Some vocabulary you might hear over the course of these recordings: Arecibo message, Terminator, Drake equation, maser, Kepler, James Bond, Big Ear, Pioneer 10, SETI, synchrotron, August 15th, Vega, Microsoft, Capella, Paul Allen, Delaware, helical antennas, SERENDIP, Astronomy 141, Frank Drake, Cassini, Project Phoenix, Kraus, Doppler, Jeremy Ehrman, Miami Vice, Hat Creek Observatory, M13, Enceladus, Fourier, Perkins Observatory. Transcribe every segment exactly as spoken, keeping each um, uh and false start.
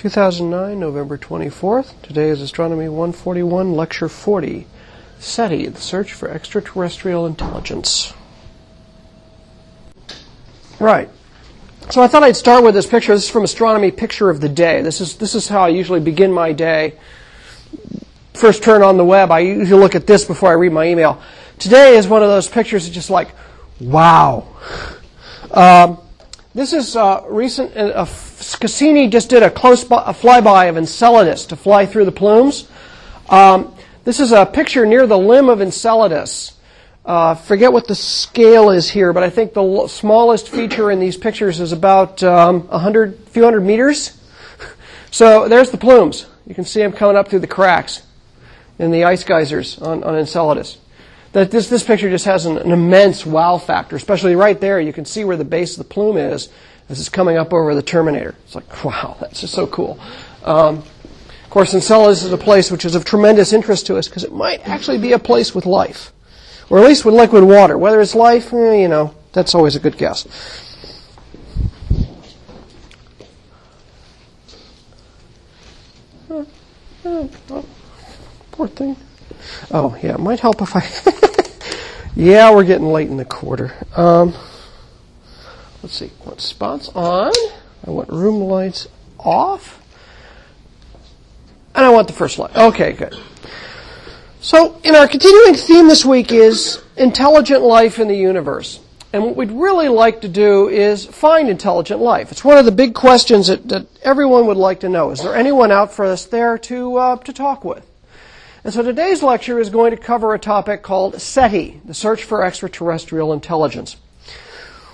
two thousand nine, November twenty-fourth. Today is Astronomy one forty-one, Lecture forty, SETI, the Search for Extraterrestrial Intelligence. Right. So I thought I'd start with this picture. This is from Astronomy Picture of the Day. This is, this is how I usually begin my day. First turn on the web, I usually look at this before I read my email. Today is one of those pictures that's just like, wow. Um, this is uh, recent. Uh, uh, Cassini just did a close by, a flyby of Enceladus to fly through the plumes. Um, this is a picture near the limb of Enceladus. I uh, forget what the scale is here, but I think the l smallest feature in these pictures is about um, a hundred, few hundred meters. So there's the plumes. You can see them coming up through the cracks in the ice geysers on, on Enceladus. That this, this picture just has an, an immense wow factor, especially right there. You can see where the base of the plume is as it's coming up over the Terminator. It's like, wow, that's just so cool. Um, of course, Enceladus is a place which is of tremendous interest to us because it might actually be a place with life, or at least with liquid water. Whether it's life, eh, you know, that's always a good guess. Oh, oh, oh, poor thing. Oh, yeah, it might help if I... yeah, we're getting late in the quarter. Um, let's see, what spots on? I want room lights off. And I want the first light. Okay, good. So, in our continuing theme this week is intelligent life in the universe. And what we'd really like to do is find intelligent life. It's one of the big questions that, that everyone would like to know. Is there anyone out for us there to, uh, to talk with? And so today's lecture is going to cover a topic called SETI, the Search for Extraterrestrial Intelligence.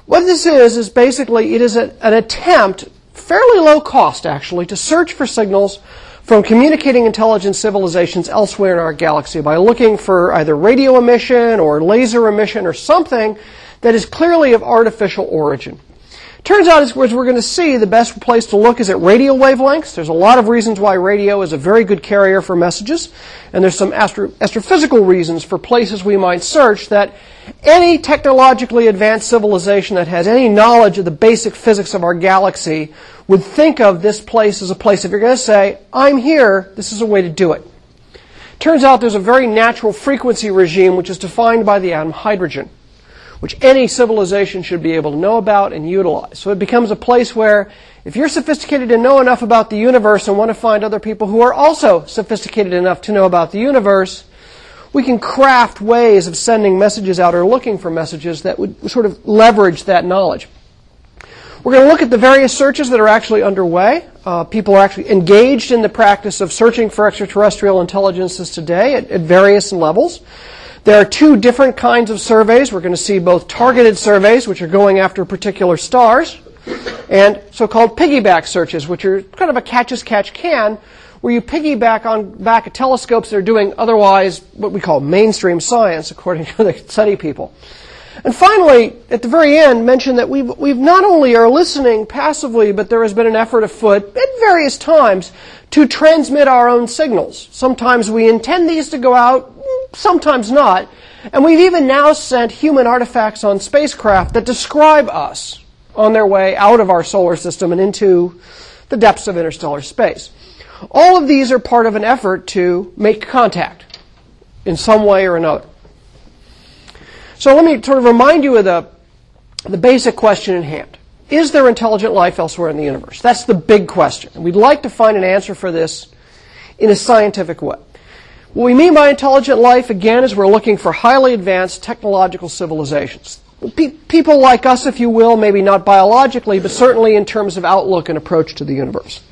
What this is, is basically it is a, an attempt, fairly low cost actually, to search for signals from communicating intelligent civilizations elsewhere in our galaxy by looking for either radio emission or laser emission or something that is clearly of artificial origin. Turns out, as we're going to see, the best place to look is at radio wavelengths. There's a lot of reasons why radio is a very good carrier for messages, and there's some astro astrophysical reasons for places we might search that any technologically advanced civilization that has any knowledge of the basic physics of our galaxy would think of this place as a place. If you're going to say, I'm here, this is a way to do it. Turns out there's a very natural frequency regime which is defined by the atom hydrogen, which any civilization should be able to know about and utilize. So it becomes a place where if you're sophisticated and know enough about the universe and want to find other people who are also sophisticated enough to know about the universe, we can craft ways of sending messages out or looking for messages that would sort of leverage that knowledge. We're going to look at the various searches that are actually underway. Uh, people are actually engaged in the practice of searching for extraterrestrial intelligences today at, at various levels. There are two different kinds of surveys. We're going to see both targeted surveys, which are going after particular stars, and so-called piggyback searches, which are kind of a catch-as-catch-can, where you piggyback on back at telescopes that are doing otherwise what we call mainstream science, according to the SETI people. And finally, at the very end, mention that we've, we've not only are listening passively, but there has been an effort afoot at various times to transmit our own signals. Sometimes we intend these to go out, sometimes not. And we've even now sent human artifacts on spacecraft that describe us on their way out of our solar system and into the depths of interstellar space. All of these are part of an effort to make contact in some way or another. So let me sort of remind you of the, the basic question in hand. Is there intelligent life elsewhere in the universe? That's the big question. And we'd like to find an answer for this in a scientific way. What we mean by intelligent life, again, is we're looking for highly advanced technological civilizations. Pe- people like us, if you will, maybe not biologically, but certainly in terms of outlook and approach to the universe.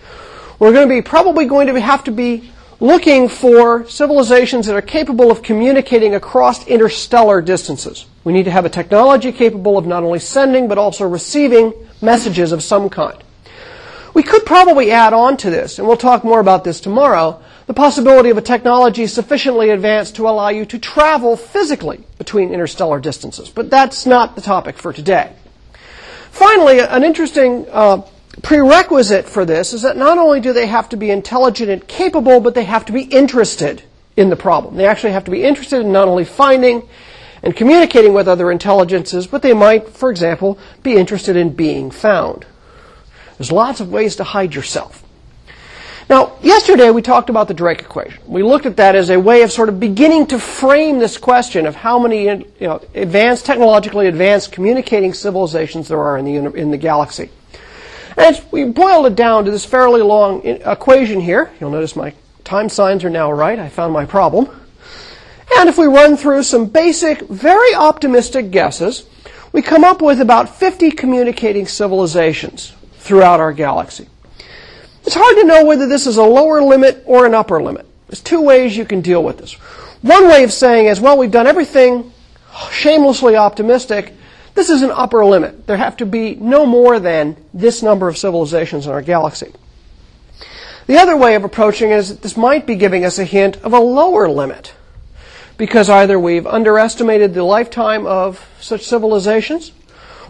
We're going to be probably going to have to be looking for civilizations that are capable of communicating across interstellar distances. We need to have a technology capable of not only sending, but also receiving messages of some kind. We could probably add on to this, and we'll talk more about this tomorrow, the possibility of a technology sufficiently advanced to allow you to travel physically between interstellar distances. But that's not the topic for today. Finally, an interesting uh, prerequisite for this is that not only do they have to be intelligent and capable, but they have to be interested in the problem. They actually have to be interested in not only finding and communicating with other intelligences, but they might, for example, be interested in being found. There's lots of ways to hide yourself. Now, yesterday we talked about the Drake equation. We looked at that as a way of sort of beginning to frame this question of how many, you know, advanced, technologically advanced communicating civilizations there are in the, in the galaxy. And we boiled it down to this fairly long equation here. You'll notice my time signs are now right. I found my problem. And if we run through some basic, very optimistic guesses, we come up with about fifty communicating civilizations throughout our galaxy. It's hard to know whether this is a lower limit or an upper limit. There's two ways you can deal with this. One way of saying is, well, we've done everything shamelessly optimistic. This is an upper limit. There have to be no more than this number of civilizations in our galaxy. The other way of approaching it is that this might be giving us a hint of a lower limit, because either we've underestimated the lifetime of such civilizations,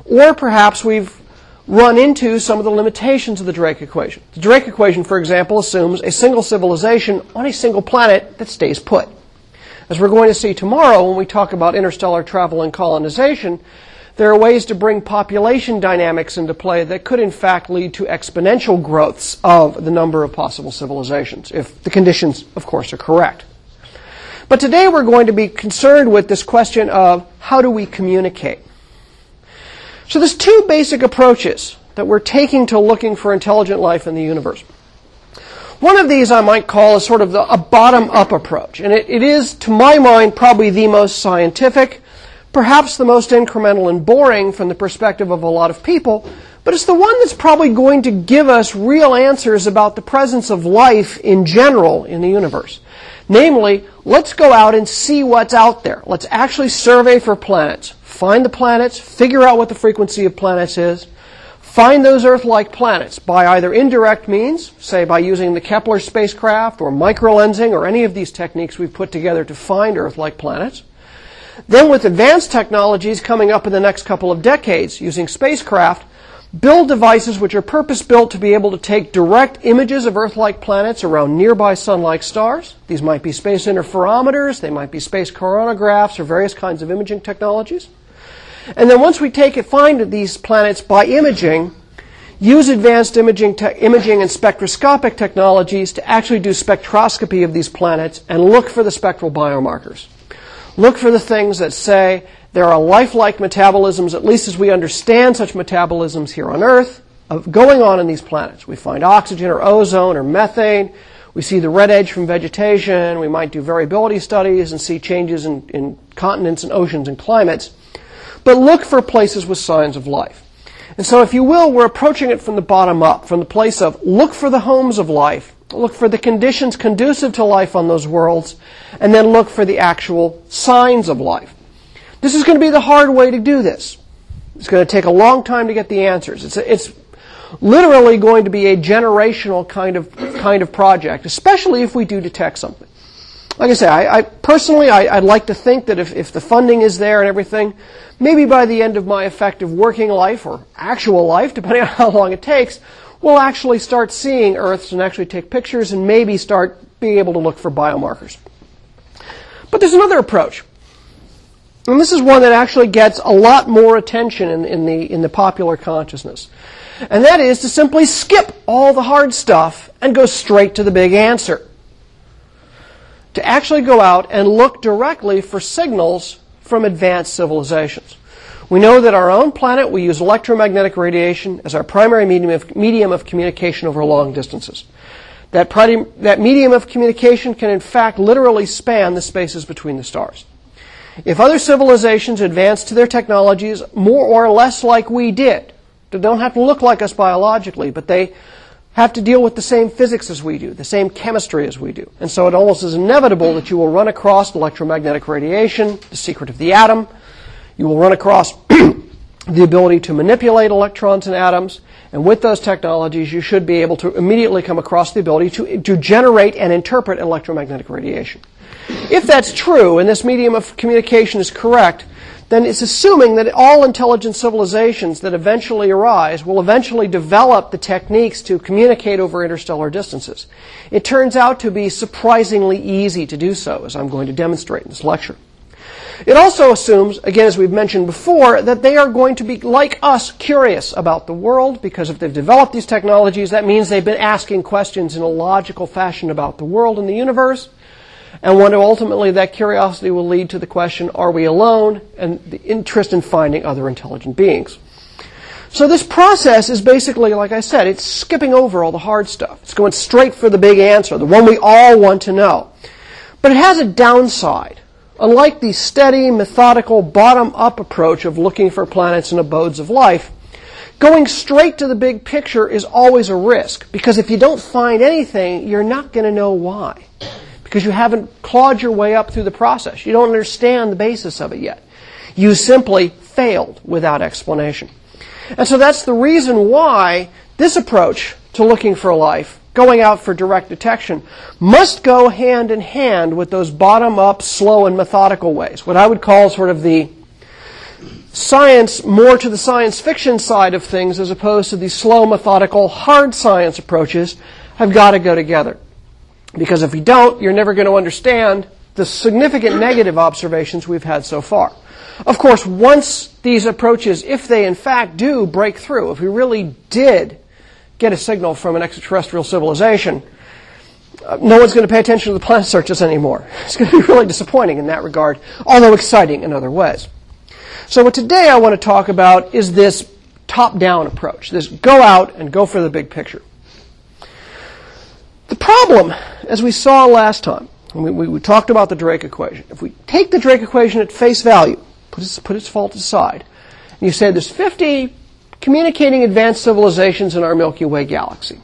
or perhaps we've run into some of the limitations of the Drake equation. The Drake equation, for example, assumes a single civilization on a single planet that stays put. As we're going to see tomorrow when we talk about interstellar travel and colonization, there are ways to bring population dynamics into play that could, in fact, lead to exponential growths of the number of possible civilizations, if the conditions, of course, are correct. But today we're going to be concerned with this question of how do we communicate. So there's two basic approaches that we're taking to looking for intelligent life in the universe. One of these I might call is sort of the, a bottom-up approach, and it, it is, to my mind, probably the most scientific, perhaps the most incremental and boring from the perspective of a lot of people, but it's the one that's probably going to give us real answers about the presence of life in general in the universe. Namely, let's go out and see what's out there. Let's actually survey for planets, find the planets, figure out what the frequency of planets is, find those Earth-like planets by either indirect means, say by using the Kepler spacecraft or microlensing or any of these techniques we've put together to find Earth-like planets. Then with advanced technologies coming up in the next couple of decades using spacecraft, build devices which are purpose-built to be able to take direct images of Earth-like planets around nearby sun-like stars. These might be space interferometers, they might be space coronagraphs, or various kinds of imaging technologies. And then once we take it, find these planets by imaging, use advanced imaging, te- imaging and spectroscopic technologies to actually do spectroscopy of these planets and look for the spectral biomarkers. Look for the things that say there are lifelike metabolisms, at least as we understand such metabolisms here on Earth, of going on in these planets. We find oxygen or ozone or methane. We see the red edge from vegetation. We might do variability studies and see changes in, in continents and oceans and climates. But look for places with signs of life. And so, if you will, we're approaching it from the bottom up, from the place of look for the homes of life, look for the conditions conducive to life on those worlds, and then look for the actual signs of life. This is going to be the hard way to do this. It's going to take a long time to get the answers. It's, it's literally going to be a generational kind of, kind of project, especially if we do detect something. Like I say, I, I personally, I, I'd like to think that if, if the funding is there and everything, maybe by the end of my effective working life or actual life, depending on how long it takes, we'll actually start seeing Earths and actually take pictures and maybe start being able to look for biomarkers. But there's another approach. And this is one that actually gets a lot more attention in, in the, in the popular consciousness. And that is to simply skip all the hard stuff and go straight to the big answer. To actually go out and look directly for signals from advanced civilizations. We know that our own planet, we use electromagnetic radiation as our primary medium of, medium of communication over long distances. That, prim, that medium of communication can, in fact, literally span the spaces between the stars. If other civilizations advanced to their technologies more or less like we did, they don't have to look like us biologically, but they have to deal with the same physics as we do, the same chemistry as we do. And so it almost is inevitable that you will run across electromagnetic radiation, the secret of the atom. You will run across the ability to manipulate electrons and atoms. And with those technologies, you should be able to immediately come across the ability to, to generate and interpret electromagnetic radiation. If that's true, and this medium of communication is correct, then it's assuming that all intelligent civilizations that eventually arise will eventually develop the techniques to communicate over interstellar distances. It turns out to be surprisingly easy to do so, as I'm going to demonstrate in this lecture. It also assumes, again, as we've mentioned before, that they are going to be, like us, curious about the world, because if they've developed these technologies, that means they've been asking questions in a logical fashion about the world and the universe. And when ultimately that curiosity will lead to the question, are we alone? And the interest in finding other intelligent beings. So this process is basically, like I said, it's skipping over all the hard stuff. It's going straight for the big answer, the one we all want to know. But it has a downside. Unlike the steady, methodical, bottom-up approach of looking for planets and abodes of life, going straight to the big picture is always a risk, because if you don't find anything, you're not going to know why, because you haven't clawed your way up through the process. You don't understand the basis of it yet. You simply failed without explanation. And so that's the reason why this approach to looking for life, going out for direct detection, must go hand in hand with those bottom-up, slow, and methodical ways, what I would call sort of the science, more to the science fiction side of things, as opposed to the slow, methodical, hard science approaches, have got to go together. Because if you don't, you're never going to understand the significant negative observations we've had so far. Of course, once these approaches, if they in fact do break through, if we really did get a signal from an extraterrestrial civilization, uh, no one's going to pay attention to the planet searches anymore. It's going to be really disappointing in that regard, although exciting in other ways. So what today I want to talk about is this top-down approach, this go out and go for the big picture. The problem, as we saw last time, we, we, we talked about the Drake equation. If we take the Drake equation at face value, put its, put its fault aside, and you say there's fifty communicating advanced civilizations in our Milky Way galaxy.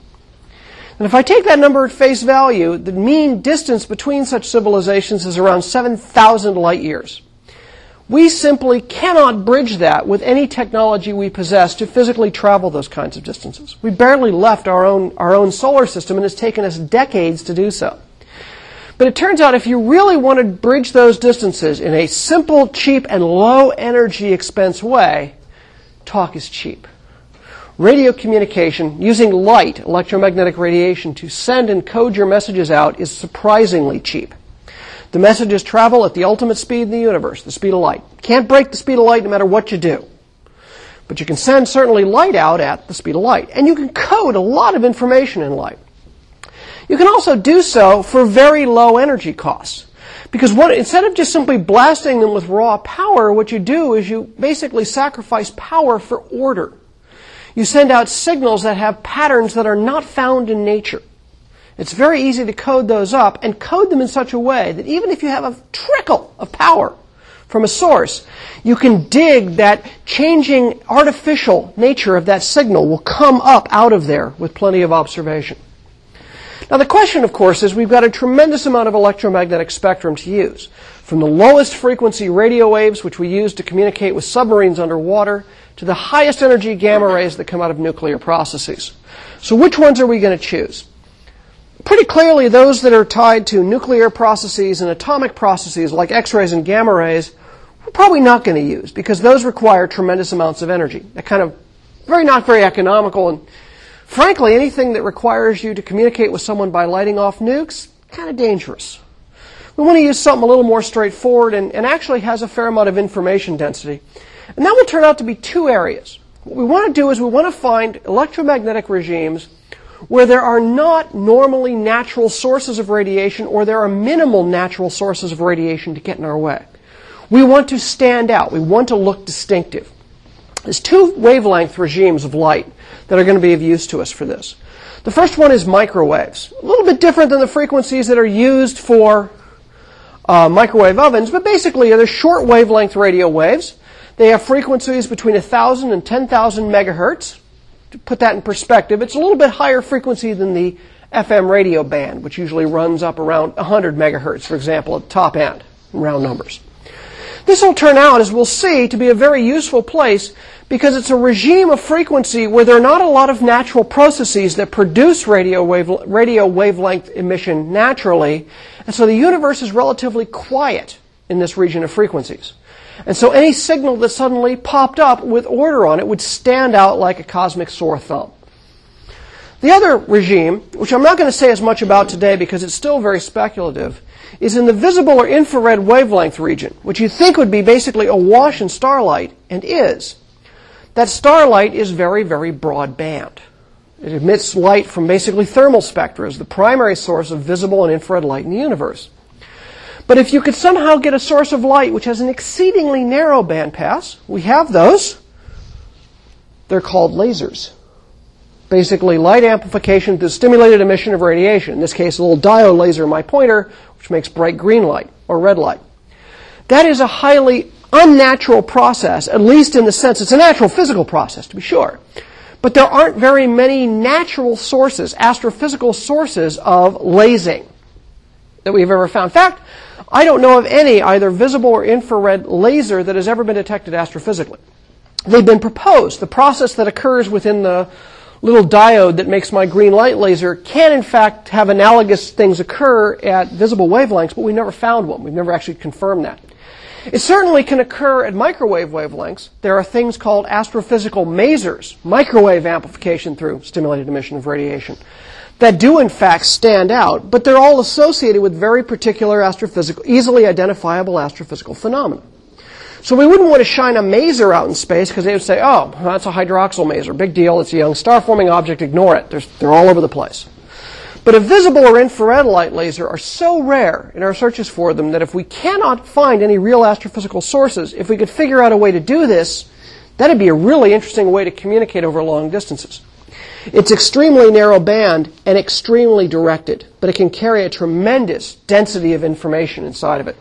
And if I take that number at face value, the mean distance between such civilizations is around seven thousand light years. We simply cannot bridge that with any technology we possess to physically travel those kinds of distances. We barely left our own, our own solar system, and it's taken us decades to do so. But it turns out if you really want to bridge those distances in a simple, cheap, and low-energy expense way, talk is cheap. Radio communication, using light, electromagnetic radiation, to send and code your messages out is surprisingly cheap. The messages travel at the ultimate speed in the universe, the speed of light. Can't break the speed of light no matter what you do. But you can send certainly light out at the speed of light. And you can code a lot of information in light. You can also do so for very low energy costs. Because what, instead of just simply blasting them with raw power, what you do is you basically sacrifice power for order. You send out signals that have patterns that are not found in nature. It's very easy to code those up and code them in such a way that even if you have a trickle of power from a source, you can dig that changing artificial nature of that signal will come up out of there with plenty of observation. Now the question, of course, is we've got a tremendous amount of electromagnetic spectrum to use, from the lowest frequency radio waves, which we use to communicate with submarines underwater, to the highest energy gamma rays that come out of nuclear processes. So which ones are we going to choose? Pretty clearly, those that are tied to nuclear processes and atomic processes, like X-rays and gamma rays, we're probably not going to use, because those require tremendous amounts of energy. They're kind of very not very economical, and frankly, anything that requires you to communicate with someone by lighting off nukes, kind of dangerous. We want to use something a little more straightforward and, and actually has a fair amount of information density. And that will turn out to be two areas. What we want to do is we want to find electromagnetic regimes where there are not normally natural sources of radiation, or there are minimal natural sources of radiation to get in our way. We want to stand out. We want to look distinctive. There's two wavelength regimes of light that are going to be of use to us for this. The first one is microwaves. A little bit different than the frequencies that are used for uh, microwave ovens, but basically they're short wavelength radio waves. They have frequencies between one thousand and ten thousand megahertz. To put that in perspective, it's a little bit higher frequency than the F M radio band, which usually runs up around one hundred megahertz, for example, at the top end, in round numbers. This will turn out, as we'll see, to be a very useful place because it's a regime of frequency where there are not a lot of natural processes that produce radio wave, radio wavelength emission naturally, and so the universe is relatively quiet in this region of frequencies. And so any signal that suddenly popped up with order on it would stand out like a cosmic sore thumb. The other regime, which I'm not going to say as much about today because it's still very speculative, is in the visible or infrared wavelength region, which you think would be basically awash in starlight, and is. That starlight is very, very broadband. It emits light from basically thermal spectra as the primary source of visible and infrared light in the universe. But if you could somehow get a source of light which has an exceedingly narrow bandpass, we have those. They're called lasers. Basically, light amplification through stimulated emission of radiation. In this case, a little diode laser in my pointer, which makes bright green light or red light. That is a highly unnatural process, at least in the sense it's a natural physical process, to be sure. But there aren't very many natural sources, astrophysical sources of lasing that we've ever found. In fact, I don't know of any either visible or infrared laser that has ever been detected astrophysically. They've been proposed. The process that occurs within the little diode that makes my green light laser can, in fact, have analogous things occur at visible wavelengths, but we never found one. We've never actually confirmed that. It certainly can occur at microwave wavelengths. There are things called astrophysical masers, microwave amplification through stimulated emission of radiation, that do, in fact, stand out, but they're all associated with very particular astrophysical, easily identifiable astrophysical phenomena. So we wouldn't want to shine a maser out in space because they would say, oh, that's a hydroxyl maser. Big deal. It's a young star-forming object. Ignore it. They're, they're all over the place. But a visible or infrared light laser are so rare in our searches for them that if we cannot find any real astrophysical sources, if we could figure out a way to do this, that would be a really interesting way to communicate over long distances. It's extremely narrow band and extremely directed, but it can carry a tremendous density of information inside of it.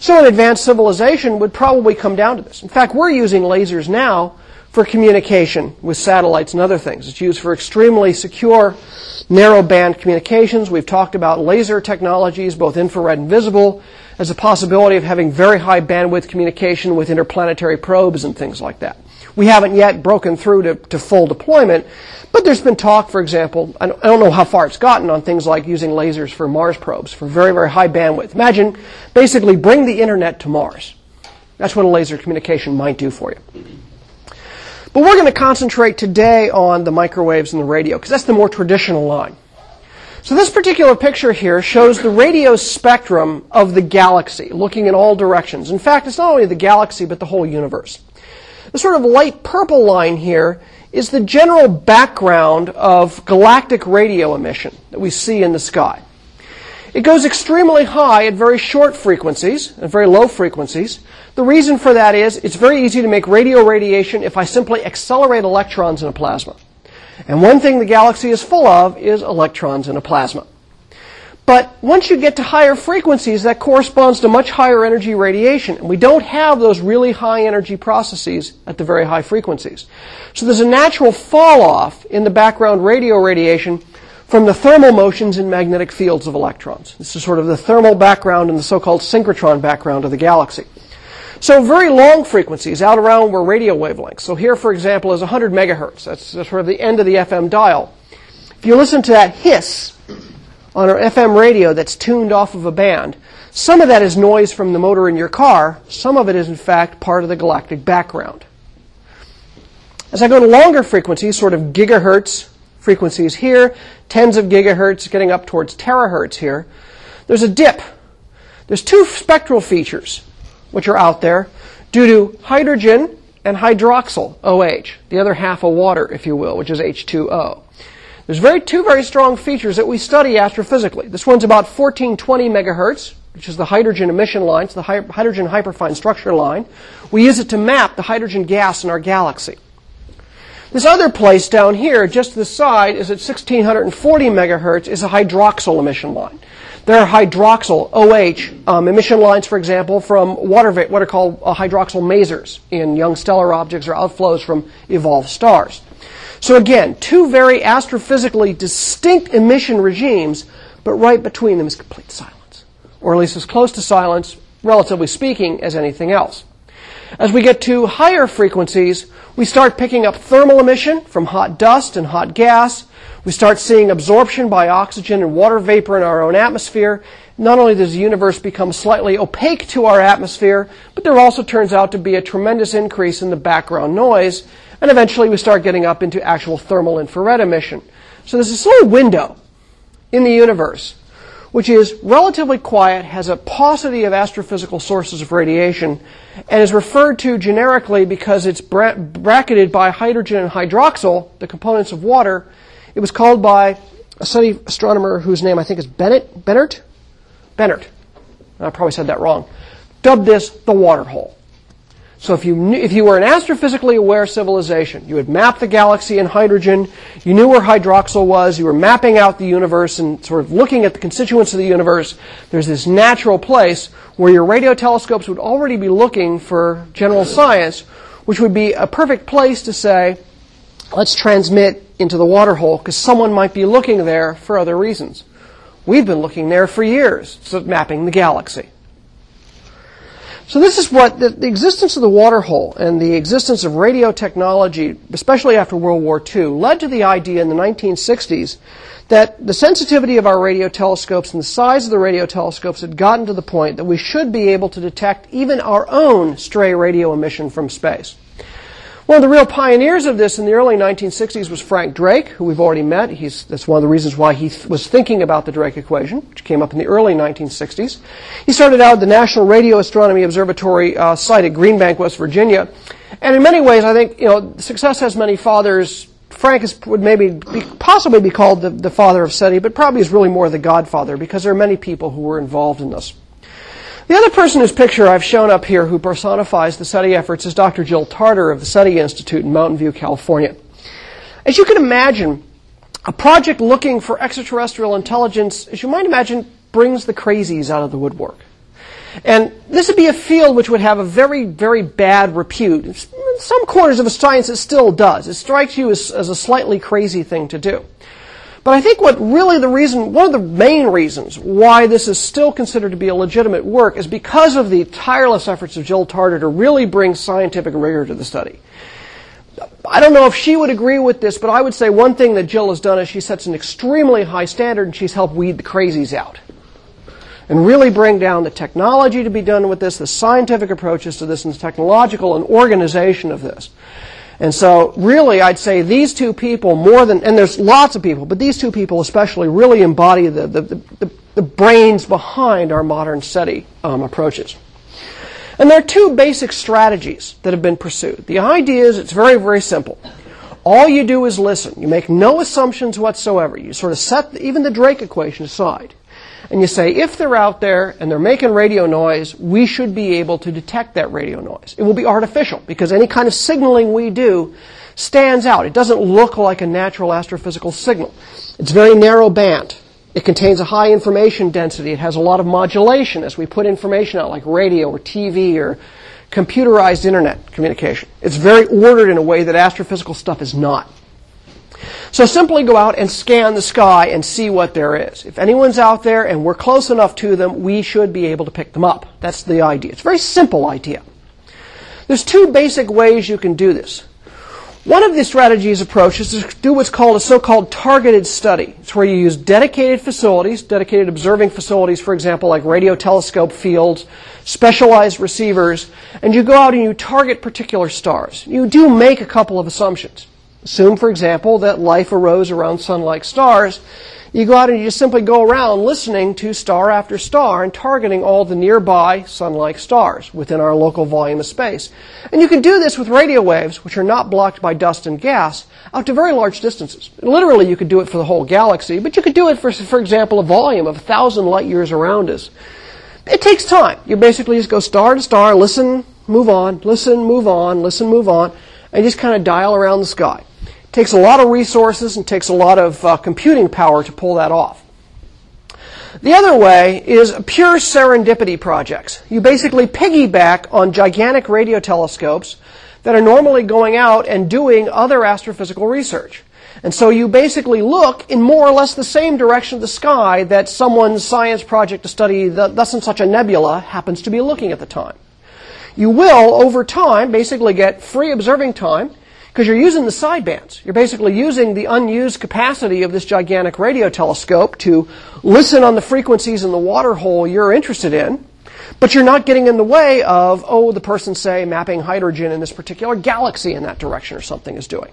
So an advanced civilization would probably come down to this. In fact, we're using lasers now for communication with satellites and other things. It's used for extremely secure, narrow-band communications. We've talked about laser technologies, both infrared and visible, as a possibility of having very high bandwidth communication with interplanetary probes and things like that. We haven't yet broken through to, to full deployment, but there's been talk, for example, I don't, I don't know how far it's gotten on things like using lasers for Mars probes, for very, very high bandwidth. Imagine, basically, bring the internet to Mars. That's what a laser communication might do for you. But we're going to concentrate today on the microwaves and the radio, because that's the more traditional line. So this particular picture here shows the radio spectrum of the galaxy, looking in all directions. In fact, it's not only the galaxy, but the whole universe. The sort of light purple line here is the general background of galactic radio emission that we see in the sky. It goes extremely high at very short frequencies and very low frequencies. The reason for that is it's very easy to make radio radiation if I simply accelerate electrons in a plasma. And one thing the galaxy is full of is electrons in a plasma. But once you get to higher frequencies, that corresponds to much higher energy radiation. And we don't have those really high energy processes at the very high frequencies. So there's a natural fall-off in the background radio radiation from the thermal motions in magnetic fields of electrons. This is sort of the thermal background and the so-called synchrotron background of the galaxy. So very long frequencies out around were radio wavelengths. So here, for example, is one hundred megahertz. That's, that's sort of the end of the F M dial. If you listen to that hiss on an F M radio that's tuned off of a band, some of that is noise from the motor in your car. Some of it is, in fact, part of the galactic background. As I go to longer frequencies, sort of gigahertz frequencies here, tens of gigahertz, getting up towards terahertz here, there's a dip. There's two spectral features which are out there due to hydrogen and hydroxyl, O H, the other half of water, if you will, which is H two O. There's very, two very strong features that we study astrophysically. This one's about fourteen twenty megahertz, which is the hydrogen emission line, it's the hy- hydrogen hyperfine structure line. We use it to map the hydrogen gas in our galaxy. This other place down here, just to the side, is at sixteen forty megahertz, is a hydroxyl emission line. There are hydroxyl, O H, um, emission lines, for example, from water va- what are called uh, hydroxyl masers in young stellar objects or outflows from evolved stars. So again, two very astrophysically distinct emission regimes, but right between them is complete silence, or at least as close to silence, relatively speaking, as anything else. As we get to higher frequencies, we start picking up thermal emission from hot dust and hot gas. We start seeing absorption by oxygen and water vapor in our own atmosphere. Not only does the universe become slightly opaque to our atmosphere, but there also turns out to be a tremendous increase in the background noise. And eventually we start getting up into actual thermal infrared emission. So there's this little window in the universe which is relatively quiet, has a paucity of astrophysical sources of radiation, and is referred to generically because it's bra- bracketed by hydrogen and hydroxyl, the components of water. It was called by a SETI astronomer whose name I think is Bennett, Bennert? Bennert. I probably said that wrong. Dubbed this the water hole. So if you knew, if you were an astrophysically aware civilization, you had mapped the galaxy in hydrogen, you knew where hydroxyl was, you were mapping out the universe and sort of looking at the constituents of the universe, there's this natural place where your radio telescopes would already be looking for general science, which would be a perfect place to say, let's transmit into the water hole, because someone might be looking there for other reasons. We've been looking there for years, so mapping the galaxy. So this is what the, the existence of the water hole and the existence of radio technology, especially after World War Two, led to the idea in the nineteen sixties that the sensitivity of our radio telescopes and the size of the radio telescopes had gotten to the point that we should be able to detect even our own stray radio emission from space. One of the real pioneers of this in the early nineteen sixties was Frank Drake, who we've already met. He's, that's one of the reasons why he th- was thinking about the Drake equation, which came up in the early nineteen sixties. He started out at the National Radio Astronomy Observatory uh, site at Green Bank, West Virginia. And in many ways, I think, you know, success has many fathers. Frank is, would maybe be, possibly be called the, the father of SETI, but probably is really more the godfather, because there are many people who were involved in this. The other person whose picture I've shown up here who personifies the SETI efforts is Doctor Jill Tarter of the SETI Institute in Mountain View, California. As you can imagine, a project looking for extraterrestrial intelligence, as you might imagine, brings the crazies out of the woodwork. And this would be a field which would have a very, very bad repute. In some corners of the science it still does. It strikes you as, as a slightly crazy thing to do. But I think what really the reason, one of the main reasons why this is still considered to be a legitimate work is because of the tireless efforts of Jill Tarter to really bring scientific rigor to the study. I don't know if she would agree with this, but I would say one thing that Jill has done is she sets an extremely high standard, and she's helped weed the crazies out and really bring down the technology to be done with this, the scientific approaches to this, and the technological and organization of this. And so, really, I'd say these two people more than, and there's lots of people, but these two people especially really embody the the, the, the brains behind our modern SETI um, approaches. And there are two basic strategies that have been pursued. The idea is it's very, very simple. All you do is listen. You make no assumptions whatsoever. You sort of set the, even the Drake equation aside. And you say, if they're out there and they're making radio noise, we should be able to detect that radio noise. It will be artificial, because any kind of signaling we do stands out. It doesn't look like a natural astrophysical signal. It's very narrow band. It contains a high information density. It has a lot of modulation as we put information out, like radio or T V or computerized internet communication. It's very ordered in a way that astrophysical stuff is not. So simply go out and scan the sky and see what there is. If anyone's out there and we're close enough to them, we should be able to pick them up. That's the idea. It's a very simple idea. There's two basic ways you can do this. One of the strategies approach is to do what's called a so-called targeted study. It's where you use dedicated facilities, dedicated observing facilities, for example, like radio telescope fields, specialized receivers, and you go out and you target particular stars. You do make a couple of assumptions. Assume, for example, that life arose around sun-like stars. You go out and you just simply go around listening to star after star and targeting all the nearby sun-like stars within our local volume of space. And you can do this with radio waves, which are not blocked by dust and gas, out to very large distances. Literally, you could do it for the whole galaxy, but you could do it for, for example, a volume of a thousand light years around us. It takes time. You basically just go star to star, listen, move on, listen, move on, listen, move on, and just kind of dial around the sky. It takes a lot of resources and takes a lot of uh, computing power to pull that off. The other way is pure serendipity projects. You basically piggyback on gigantic radio telescopes that are normally going out and doing other astrophysical research. And so you basically look in more or less the same direction of the sky that someone's science project to study the, thus and such a nebula happens to be looking at the time. You will, over time, basically get free observing time because you're using the sidebands. You're basically using the unused capacity of this gigantic radio telescope to listen on the frequencies in the water hole you're interested in, but you're not getting in the way of, oh, the person, say, mapping hydrogen in this particular galaxy in that direction or something is doing.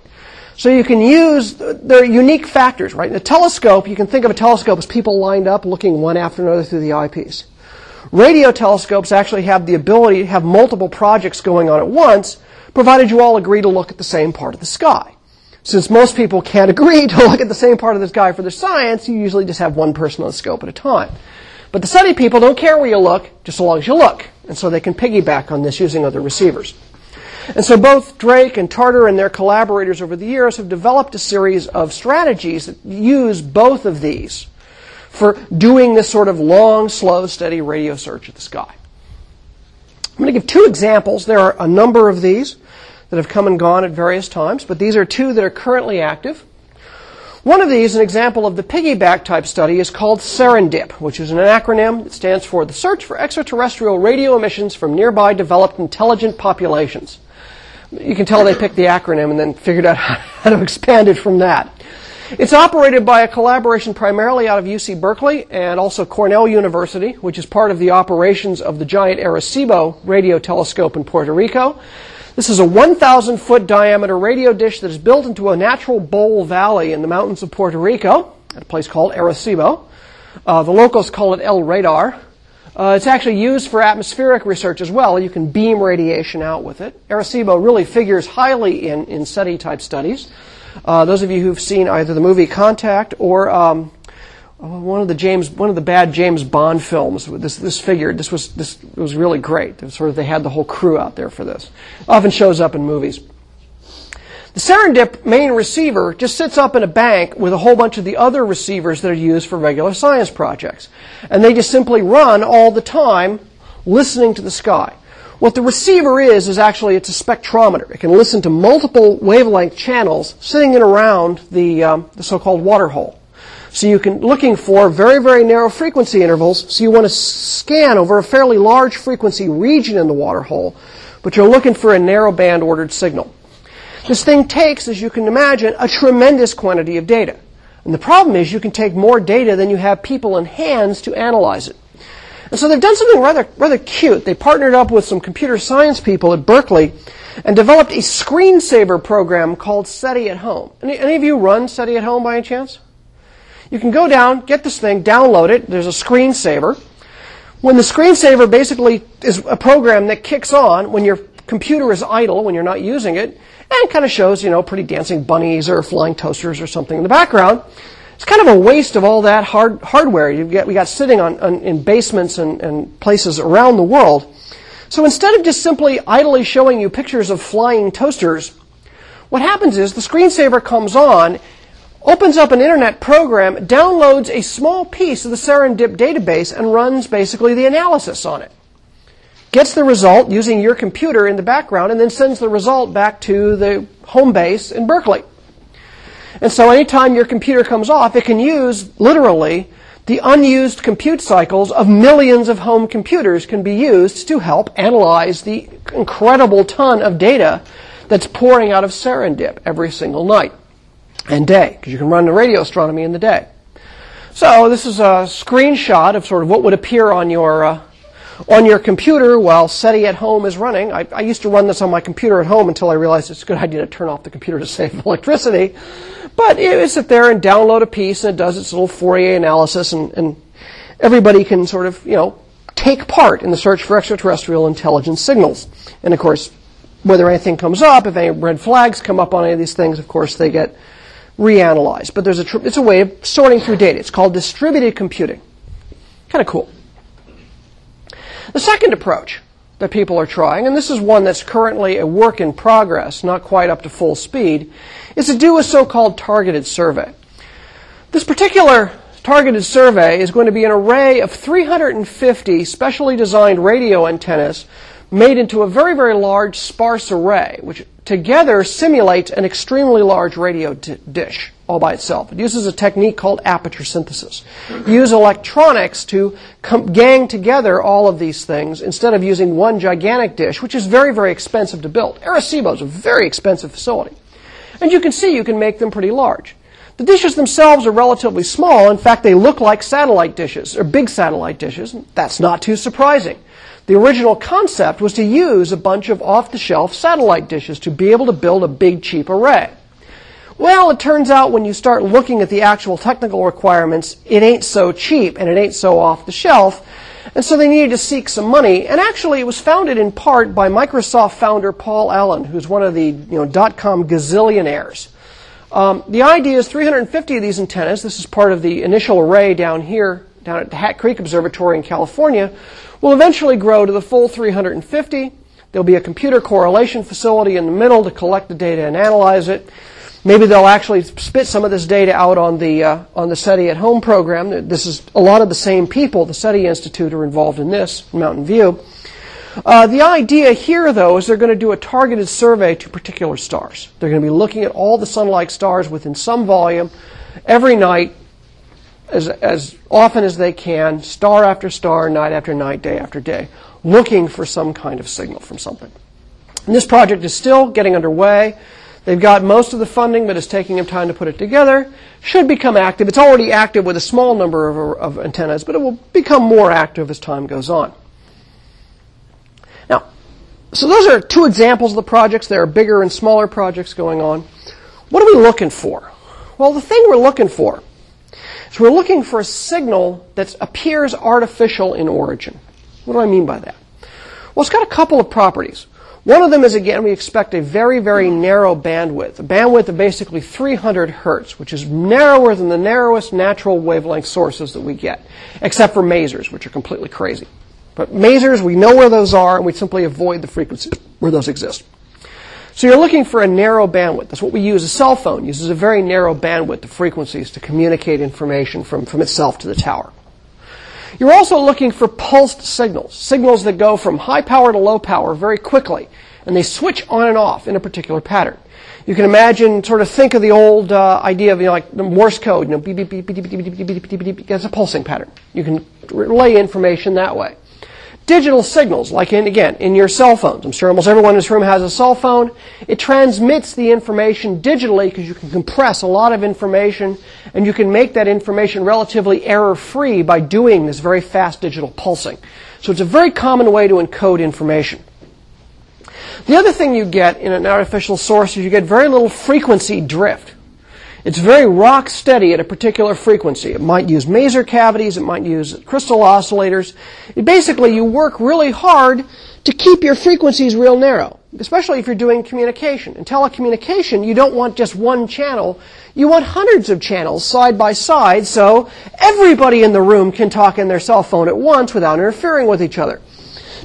So you can use their unique factors, right? In a telescope, you can think of a telescope as people lined up looking one after another through the eyepiece. Radio telescopes actually have the ability to have multiple projects going on at once, provided you all agree to look at the same part of the sky. Since most people can't agree to look at the same part of the sky for their science, you usually just have one person on the scope at a time. But the SETI people don't care where you look, just so long as you look. And so they can piggyback on this using other receivers. And so both Drake and Tarter and their collaborators over the years have developed a series of strategies that use both of these for doing this sort of long, slow, steady radio search of the sky. I'm going to give two examples. There are a number of these that have come and gone at various times, but these are two that are currently active. One of these, an example of the piggyback type study, is called SERENDIP, which is an acronym that stands for the Search for Extraterrestrial Radio Emissions from Nearby Developed Intelligent Populations. You can tell they picked the acronym and then figured out how to expand it from that. It's operated by a collaboration primarily out of U C Berkeley and also Cornell University, which is part of the operations of the giant Arecibo radio telescope in Puerto Rico. This is a one thousand foot diameter radio dish that is built into a natural bowl valley in the mountains of Puerto Rico, at a place called Arecibo. Uh, the locals call it El Radar. Uh, it's actually used for atmospheric research as well. You can beam radiation out with it. Arecibo really figures highly in, in SETI-type studies. Uh, those of you who've seen either the movie Contact or um, one of the James, one of the bad James Bond films, this this figured this was this it was really great. It was sort of they had the whole crew out there for this. Often shows up in movies. The SERENDIP main receiver just sits up in a bank with a whole bunch of the other receivers that are used for regular science projects. And they just simply run all the time listening to the sky. What the receiver is, is actually it's a spectrometer. It can listen to multiple wavelength channels sitting in around the, um, the so-called water hole. So you can, looking for very, very narrow frequency intervals, so you want to scan over a fairly large frequency region in the water hole, but you're looking for a narrow band ordered signal. This thing takes, as you can imagine, a tremendous quantity of data. And the problem is you can take more data than you have people and hands to analyze it. And so they've done something rather, rather cute. They partnered up with some computer science people at Berkeley and developed a screensaver program called SETI at Home. Any, any of you run SETI at Home by any chance? You can go down, get this thing, download it. There's a screensaver. When the screensaver basically is a program that kicks on when your computer is idle, when you're not using it, and kind of shows, you know, pretty dancing bunnies or flying toasters or something in the background. It's kind of a waste of all that hard hardware you get. We got sitting on, on in basements and, and places around the world. So instead of just simply idly showing you pictures of flying toasters, what happens is the screensaver comes on, opens up an internet program, downloads a small piece of the SERENDIP database, and runs basically the analysis on it. Gets the result using your computer in the background, and then sends the result back to the home base in Berkeley. And so anytime your computer comes off, it can use, literally, the unused compute cycles of millions of home computers can be used to help analyze the incredible ton of data that's pouring out of SERENDIP every single night and day, because you can run the radio astronomy in the day. So this is a screenshot of sort of what would appear on your uh, on your computer while SETI at Home is running. I, I used to run this on my computer at home until I realized it's a good idea to turn off the computer to save electricity. But it would sit there and download a piece, and it does its little Fourier analysis, and, and everybody can sort of, you know, take part in the search for extraterrestrial intelligence signals. And, of course, whether anything comes up, if any red flags come up on any of these things, of course, they get reanalyzed. But there's a tr it's a way of sorting through data. It's called distributed computing. Kind of cool. The second approach that people are trying, and this is one that's currently a work in progress, not quite up to full speed, is to do a so-called targeted survey. This particular targeted survey is going to be an array of three hundred fifty specially designed radio antennas made into a very, very large sparse array, which together simulates an extremely large radio dish all by itself. It uses a technique called aperture synthesis. You use electronics to gang together all of these things instead of using one gigantic dish, which is very, very expensive to build. Arecibo is a very expensive facility. And you can see you can make them pretty large. The dishes themselves are relatively small. In fact, they look like satellite dishes, or big satellite dishes. That's not too surprising. The original concept was to use a bunch of off-the-shelf satellite dishes to be able to build a big, cheap array. Well, it turns out when you start looking at the actual technical requirements, it ain't so cheap and it ain't so off the shelf. And so they needed to seek some money. And actually, it was founded in part by Microsoft founder Paul Allen, who's one of the you know, dot-com gazillionaires. Um, the idea is three hundred fifty of these antennas, this is part of the initial array down here, down at the Hat Creek Observatory in California, will eventually grow to the full three hundred fifty. There'll be a computer correlation facility in the middle to collect the data and analyze it. Maybe they'll actually spit some of this data out on the uh, on the SETI at Home program. This is a lot of the same people. The SETI Institute are involved in this, Mountain View. Uh, the idea here, though, is they're going to do a targeted survey to particular stars. They're going to be looking at all the sun-like stars within some volume every night, as as often as they can, star after star, night after night, day after day, looking for some kind of signal from something. And this project is still getting underway. They've got most of the funding, but it's taking them time to put it together. Should become active. It's already active with a small number of, of antennas, but it will become more active as time goes on. Now, so those are two examples of the projects. There are bigger and smaller projects going on. What are we looking for? Well, the thing we're looking for is we're looking for a signal that appears artificial in origin. What do I mean by that? Well, it's got a couple of properties. One of them is, again, we expect a very, very narrow bandwidth, a bandwidth of basically three hundred hertz, which is narrower than the narrowest natural wavelength sources that we get, except for masers, which are completely crazy. But masers, we know where those are, and we simply avoid the frequencies where those exist. So you're looking for a narrow bandwidth. That's what we use. A cell phone uses a very narrow bandwidth of frequencies to communicate information from, from itself to the tower. You're also looking for pulsed signals, signals that go from high power to low power very quickly, and they switch on and off in a particular pattern. You can imagine, sort of think of the old uh, idea of you know, like the Morse code, you know, beep, beep, beep, beep, beep, beep, beep, beep, beep, beep, beep, beep. That's a pulsing pattern. You can relay information that way. Digital signals, like in, again, in your cell phones. I'm sure almost everyone in this room has a cell phone. It transmits the information digitally because you can compress a lot of information, and you can make that information relatively error-free by doing this very fast digital pulsing. So it's a very common way to encode information. The other thing you get in an artificial source is you get very little frequency drift. It's very rock steady at a particular frequency. It might use maser cavities. It might use crystal oscillators. It basically, you work really hard to keep your frequencies real narrow, especially if you're doing communication. In telecommunication, you don't want just one channel. You want hundreds of channels side by side so everybody in the room can talk in their cell phone at once without interfering with each other.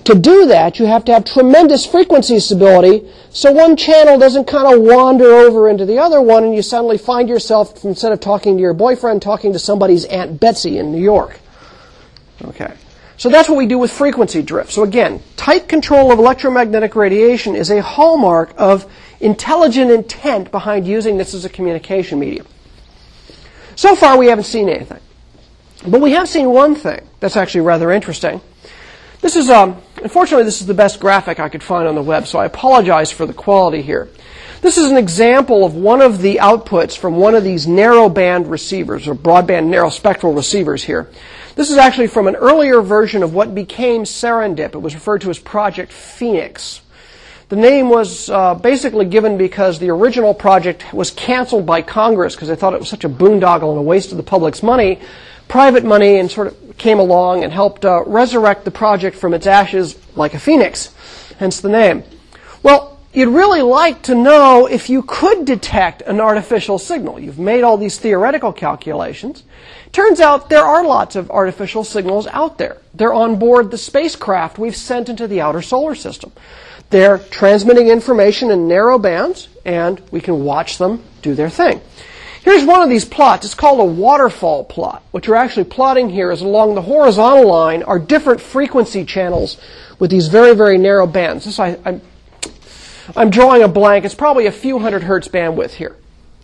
To do that, you have to have tremendous frequency stability so one channel doesn't kind of wander over into the other one and you suddenly find yourself, instead of talking to your boyfriend, talking to somebody's Aunt Betsy in New York. Okay. So that's what we do with frequency drift. So again, tight control of electromagnetic radiation is a hallmark of intelligent intent behind using this as a communication medium. So far, we haven't seen anything. But we have seen one thing that's actually rather interesting. This is, um, unfortunately, this is the best graphic I could find on the web, so I apologize for the quality here. This is an example of one of the outputs from one of these narrowband receivers, or broadband narrow spectral receivers here. This is actually from an earlier version of what became SERENDIP. It was referred to as Project Phoenix. The name was uh, basically given because the original project was canceled by Congress because they thought it was such a boondoggle and a waste of the public's money. Private money and sort of came along and helped uh, resurrect the project from its ashes like a phoenix, hence the name. Well, you'd really like to know if you could detect an artificial signal. You've made all these theoretical calculations. Turns out there are lots of artificial signals out there. They're on board the spacecraft we've sent into the outer solar system. They're transmitting information in narrow bands, and we can watch them do their thing. Here's one of these plots. It's called a waterfall plot. What you're actually plotting here is along the horizontal line are different frequency channels with these very, very narrow bands. This I, I'm, I'm drawing a blank. It's probably a few hundred hertz bandwidth here.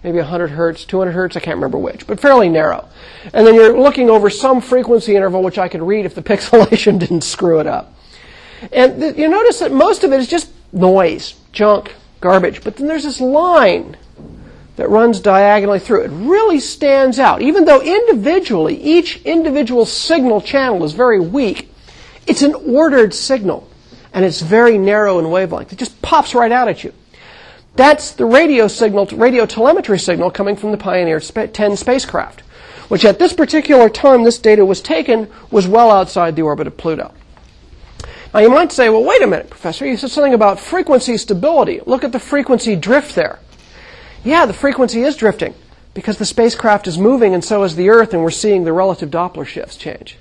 Maybe one hundred hertz, two hundred hertz, I can't remember which, but fairly narrow. And then you're looking over some frequency interval, which I could read if the pixelation didn't screw it up. And th- you notice that most of it is just noise, junk, garbage. But then there's this line that runs diagonally through. It really stands out. Even though individually, each individual signal channel is very weak, it's an ordered signal, and it's very narrow in wavelength. It just pops right out at you. That's the radio signal, radio telemetry signal coming from the Pioneer ten spacecraft, which at this particular time this data was taken was well outside the orbit of Pluto. Now you might say, well, wait a minute, Professor, you said something about frequency stability. Look at the frequency drift there. Yeah, the frequency is drifting because the spacecraft is moving and so is the Earth, and we're seeing the relative Doppler shifts change.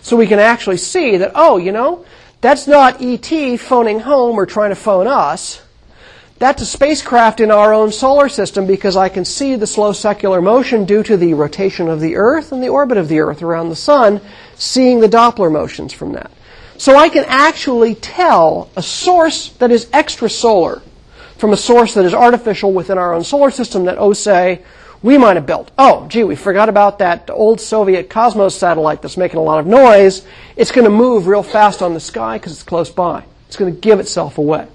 So we can actually see that, oh, you know, that's not E T phoning home or trying to phone us. That's a spacecraft in our own solar system, because I can see the slow secular motion due to the rotation of the Earth and the orbit of the Earth around the Sun, seeing the Doppler motions from that. So I can actually tell a source that is extrasolar from a source that is artificial within our own solar system that, oh, say, we might have built. Oh, gee, we forgot about that old Soviet Cosmos satellite that's making a lot of noise. It's going to move real fast on the sky because it's close by. It's going to give itself away.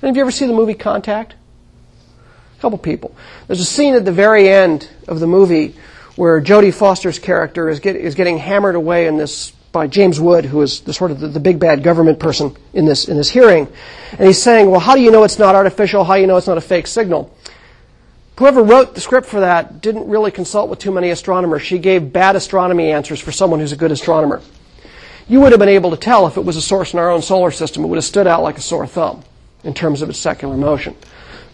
And have you ever seen the movie Contact? A couple people. There's a scene at the very end of the movie where Jodie Foster's character is, get, is getting hammered away in this by James Wood, who is the, sort of the, the big bad government person in this, in this hearing. And he's saying, well, how do you know it's not artificial? How do you know it's not a fake signal? Whoever wrote the script for that didn't really consult with too many astronomers. She gave bad astronomy answers for someone who's a good astronomer. You would have been able to tell if it was a source in our own solar system. It would have stood out like a sore thumb in terms of its secular motion.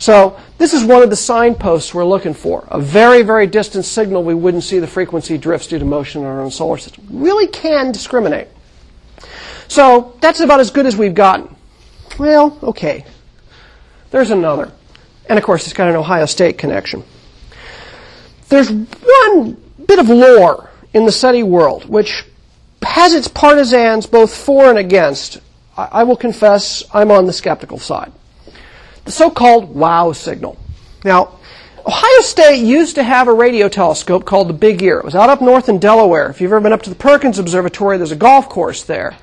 So this is one of the signposts we're looking for, a very, very distant signal we wouldn't see the frequency drifts due to motion in our own solar system. Really can discriminate. So that's about as good as we've gotten. Well, okay. There's another. And, of course, it's got an Ohio State connection. There's one bit of lore in the SETI world which has its partisans both for and against. I will confess I'm on the skeptical side. The so-called wow signal. Now, Ohio State used to have a radio telescope called the Big Ear. It was out up north in Delaware. If you've ever been up to the Perkins Observatory, there's a golf course there.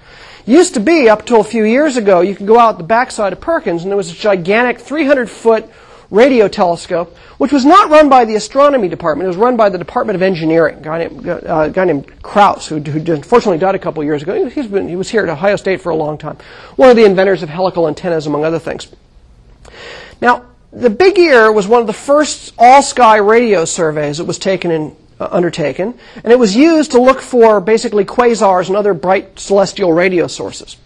It used to be, up until a few years ago, you could go out the backside of Perkins, and there was a gigantic three hundred foot radio telescope, which was not run by the astronomy department. It was run by the Department of Engineering, a guy named, uh, a guy named Kraus, who, who unfortunately died a couple years ago. He's been, he was here at Ohio State for a long time. One of the inventors of helical antennas, among other things. Now, the Big Ear was one of the first all-sky radio surveys that was taken in, uh, undertaken, and it was used to look for basically quasars and other bright celestial radio sources.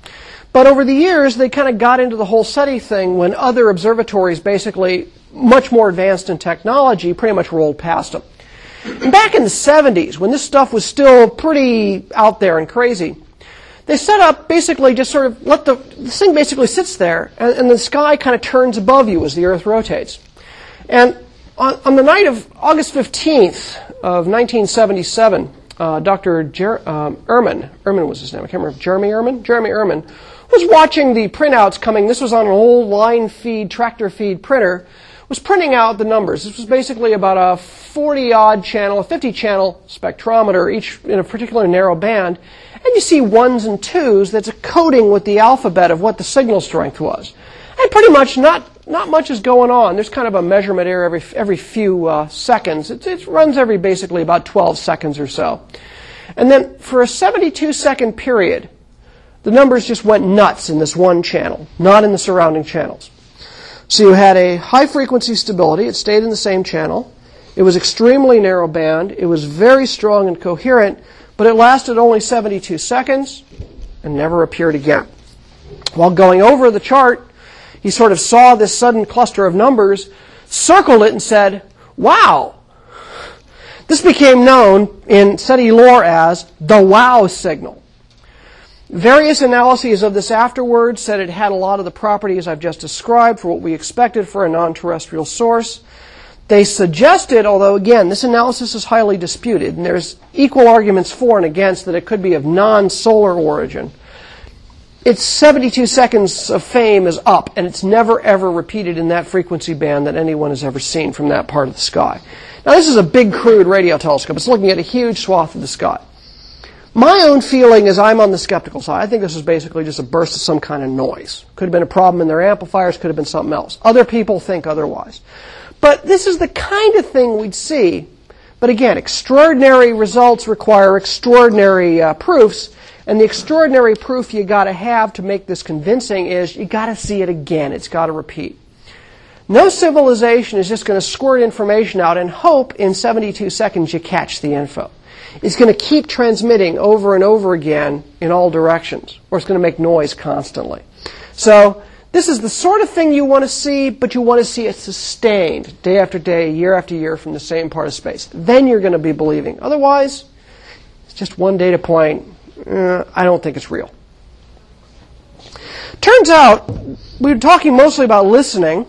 But over the years, they kind of got into the whole SETI thing when other observatories, basically much more advanced in technology, pretty much rolled past them. And back in the seventies, when this stuff was still pretty out there and crazy, they set up basically just sort of let the, this thing basically sits there, and, and the sky kind of turns above you as the Earth rotates. And on, on the night of August fifteenth of nineteen seventy-seven, uh, Doctor Jer, um, Ehrman, Ehrman was his name, I can't remember, Jeremy Ehrman? Jeremy Ehrman was watching the printouts coming. This was on an old line feed, tractor feed printer. Was printing out the numbers. This was basically about a forty-odd channel, a fifty channel spectrometer, each in a particular narrow band. And you see ones and twos that's a coding with the alphabet of what the signal strength was. And pretty much not, not much is going on. There's kind of a measurement error every, every few uh, seconds. It, it runs every basically about twelve seconds or so. And then for a seventy-two second period, the numbers just went nuts in this one channel, not in the surrounding channels. So you had a high-frequency stability. It stayed in the same channel. It was extremely narrow band. It was very strong and coherent, but it lasted only seventy-two seconds and never appeared again. While going over the chart, he sort of saw this sudden cluster of numbers, circled it, and said, wow. This became known in SETI lore as the wow signal. Various analyses of this afterwards said it had a lot of the properties I've just described for what we expected for a non-terrestrial source. They suggested, although again, this analysis is highly disputed, and there's equal arguments for and against that it could be of non-solar origin. Its seventy-two seconds of fame is up, and it's never ever repeated in that frequency band that anyone has ever seen from that part of the sky. Now this is a big crude radio telescope. It's looking at a huge swath of the sky. My own feeling is I'm on the skeptical side. I think this was basically just a burst of some kind of noise. Could have been a problem in their amplifiers, could have been something else. Other people think otherwise. But this is the kind of thing we'd see. But again, extraordinary results require extraordinary uh, proofs. And the extraordinary proof you got to have to make this convincing is you got to see it again. It's got to repeat. No civilization is just going to squirt information out and hope in seventy-two seconds you catch the info. It's going to keep transmitting over and over again in all directions, or it's going to make noise constantly. So this is the sort of thing you want to see, but you want to see it sustained day after day, year after year from the same part of space. Then you're going to be believing. Otherwise, it's just one data point. Uh, I don't think it's real. Turns out, we were talking mostly about listening.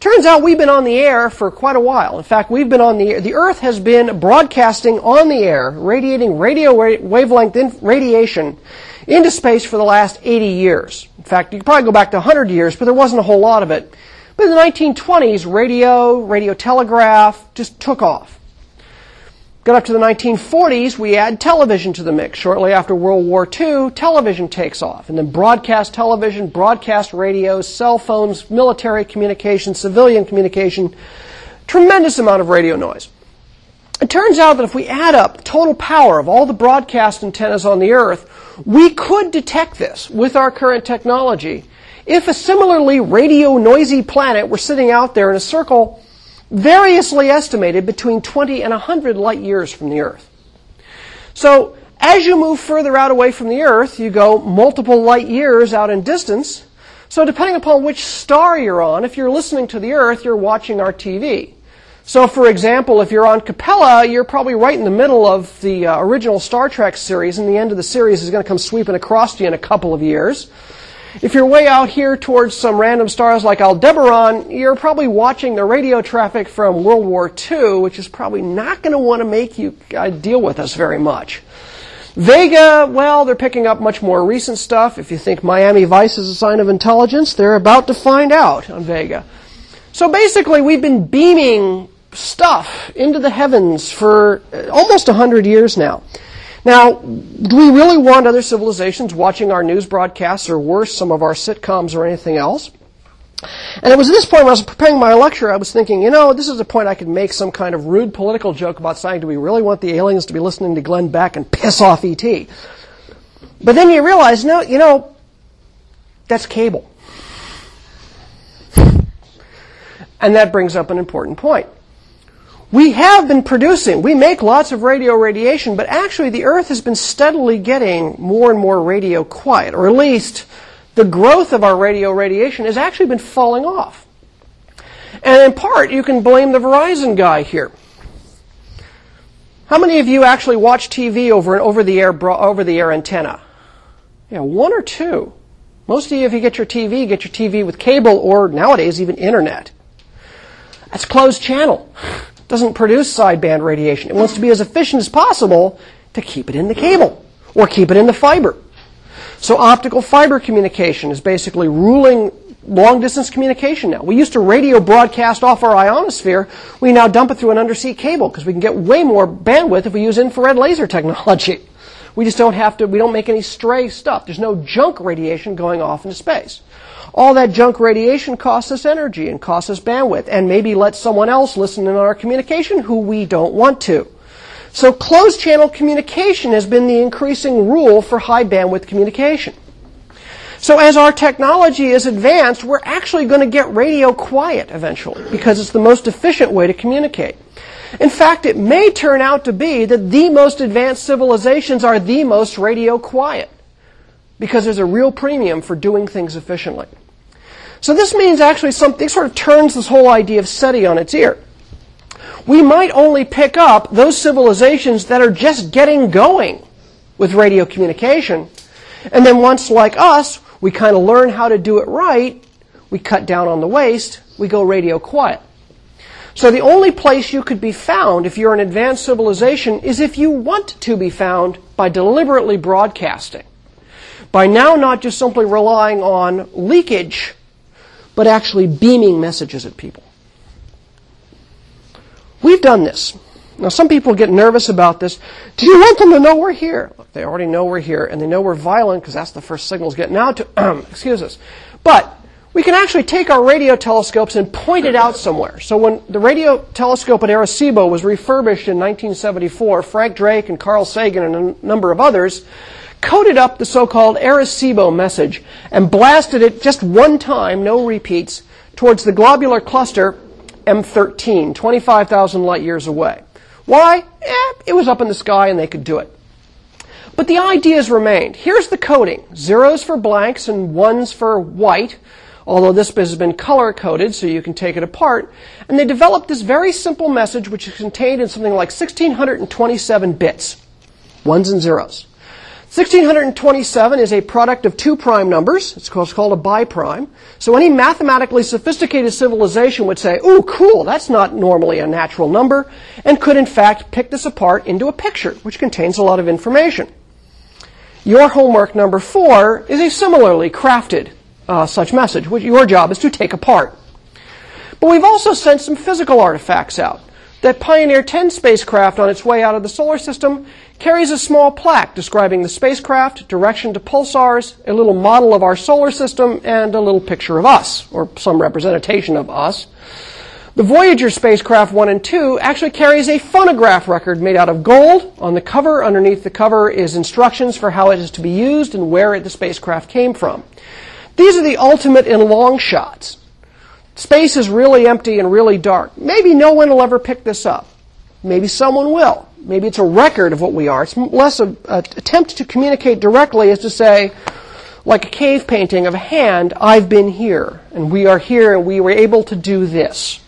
Turns out we've been on the air for quite a while. In fact, we've been on the air. The Earth has been broadcasting on the air, radiating radio wa wavelength in radiation into space for the last eighty years. In fact, you could probably go back to one hundred years, but there wasn't a whole lot of it. But in the nineteen twenties, radio, radio telegraph just took off. Got up to the nineteen forties, we add television to the mix. Shortly after World War Two, television takes off. And then broadcast television, broadcast radio, cell phones, military communication, civilian communication, tremendous amount of radio noise. It turns out that if we add up total power of all the broadcast antennas on the Earth, we could detect this with our current technology. If a similarly radio noisy planet were sitting out there in a circle, variously estimated between twenty and one hundred light years from the Earth. So as you move further out away from the Earth, you go multiple light years out in distance. So depending upon which star you're on, if you're listening to the Earth, you're watching our T V. So for example, if you're on Capella, you're probably right in the middle of the uh, original Star Trek series, and the end of the series is going to come sweeping across you in a couple of years. If you're way out here towards some random stars like Aldebaran, you're probably watching the radio traffic from World War Two, which is probably not going to want to make you uh, deal with us very much. Vega, well, they're picking up much more recent stuff. If you think Miami Vice is a sign of intelligence, they're about to find out on Vega. So basically, we've been beaming stuff into the heavens for almost one hundred years now. Now, do we really want other civilizations watching our news broadcasts, or worse, some of our sitcoms or anything else? And it was at this point when I was preparing my lecture, I was thinking, you know, this is a point I could make some kind of rude political joke about saying, do we really want the aliens to be listening to Glenn Beck and piss off E T? But then you realize, no, you know, that's cable. And that brings up an important point. We have been producing. We make lots of radio radiation, but actually the Earth has been steadily getting more and more radio quiet, or at least the growth of our radio radiation has actually been falling off. And in part, you can blame the Verizon guy here. How many of you actually watch T V over an over-the-air over-the-air antenna? Yeah, one or two. Most of you, if you get your T V, get your T V with cable or, nowadays, even internet. That's closed channel. Doesn't produce sideband radiation. It wants to be as efficient as possible to keep it in the cable or keep it in the fiber. So optical fiber communication is basically ruling long-distance communication now. We used to radio broadcast off our ionosphere. We now dump it through an undersea cable because we can get way more bandwidth if we use infrared laser technology. We just don't have to, we don't make any stray stuff. There's no junk radiation going off into space. All that junk radiation costs us energy and costs us bandwidth, and maybe lets someone else listen in our communication who we don't want to. So closed channel communication has been the increasing rule for high bandwidth communication. So as our technology is advanced, we're actually going to get radio quiet eventually, because it's the most efficient way to communicate. In fact, it may turn out to be that the most advanced civilizations are the most radio quiet, because there's a real premium for doing things efficiently. So this means actually something sort of turns this whole idea of SETI on its ear. We might only pick up those civilizations that are just getting going with radio communication. And then once, like us, we kind of learn how to do it right, we cut down on the waste, we go radio quiet. So the only place you could be found if you're an advanced civilization is if you want to be found by deliberately broadcasting. By now not just simply relying on leakage, but actually beaming messages at people. We've done this. Now, some people get nervous about this. Do you want them to know we're here? Look, they already know we're here, and they know we're violent because that's the first signal's getting out to, excuse us. But we can actually take our radio telescopes and point it out somewhere. So when the radio telescope at Arecibo was refurbished in nineteen seventy-four, Frank Drake and Carl Sagan and a number of others coded up the so-called Arecibo message and blasted it just one time, no repeats, towards the globular cluster M thirteen, twenty-five thousand light years away. Why? Eh, it was up in the sky and they could do it. But the ideas remained. Here's the coding. Zeros for blanks and ones for white, although this has been color-coded so you can take it apart. And they developed this very simple message which is contained in something like one thousand six hundred twenty-seven bits, ones and zeros. one thousand six hundred twenty-seven is a product of two prime numbers. It's called a biprime. So any mathematically sophisticated civilization would say, ooh, cool, that's not normally a natural number, and could in fact pick this apart into a picture, which contains a lot of information. Your homework number four is a similarly crafted uh, such message, which your job is to take apart. But we've also sent some physical artifacts out. That Pioneer ten spacecraft on its way out of the solar system carries a small plaque describing the spacecraft, direction to pulsars, a little model of our solar system, and a little picture of us, or some representation of us. The Voyager spacecraft one and two actually carries a phonograph record made out of gold. On the cover, underneath the cover, is instructions for how it is to be used and where the spacecraft came from. These are the ultimate in long shots. Space is really empty and really dark. Maybe no one will ever pick this up. Maybe someone will. Maybe it's a record of what we are. It's less an attempt to communicate directly as to say, like a cave painting of a hand, I've been here, and we are here, and we were able to do this.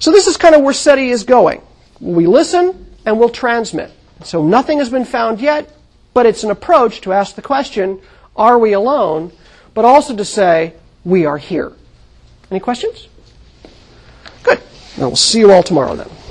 So this is kind of where SETI is going. We listen, and we'll transmit. So nothing has been found yet, but it's an approach to ask the question, are we alone? But also to say, we are here. Any questions? Good. Well, we'll see you all tomorrow then.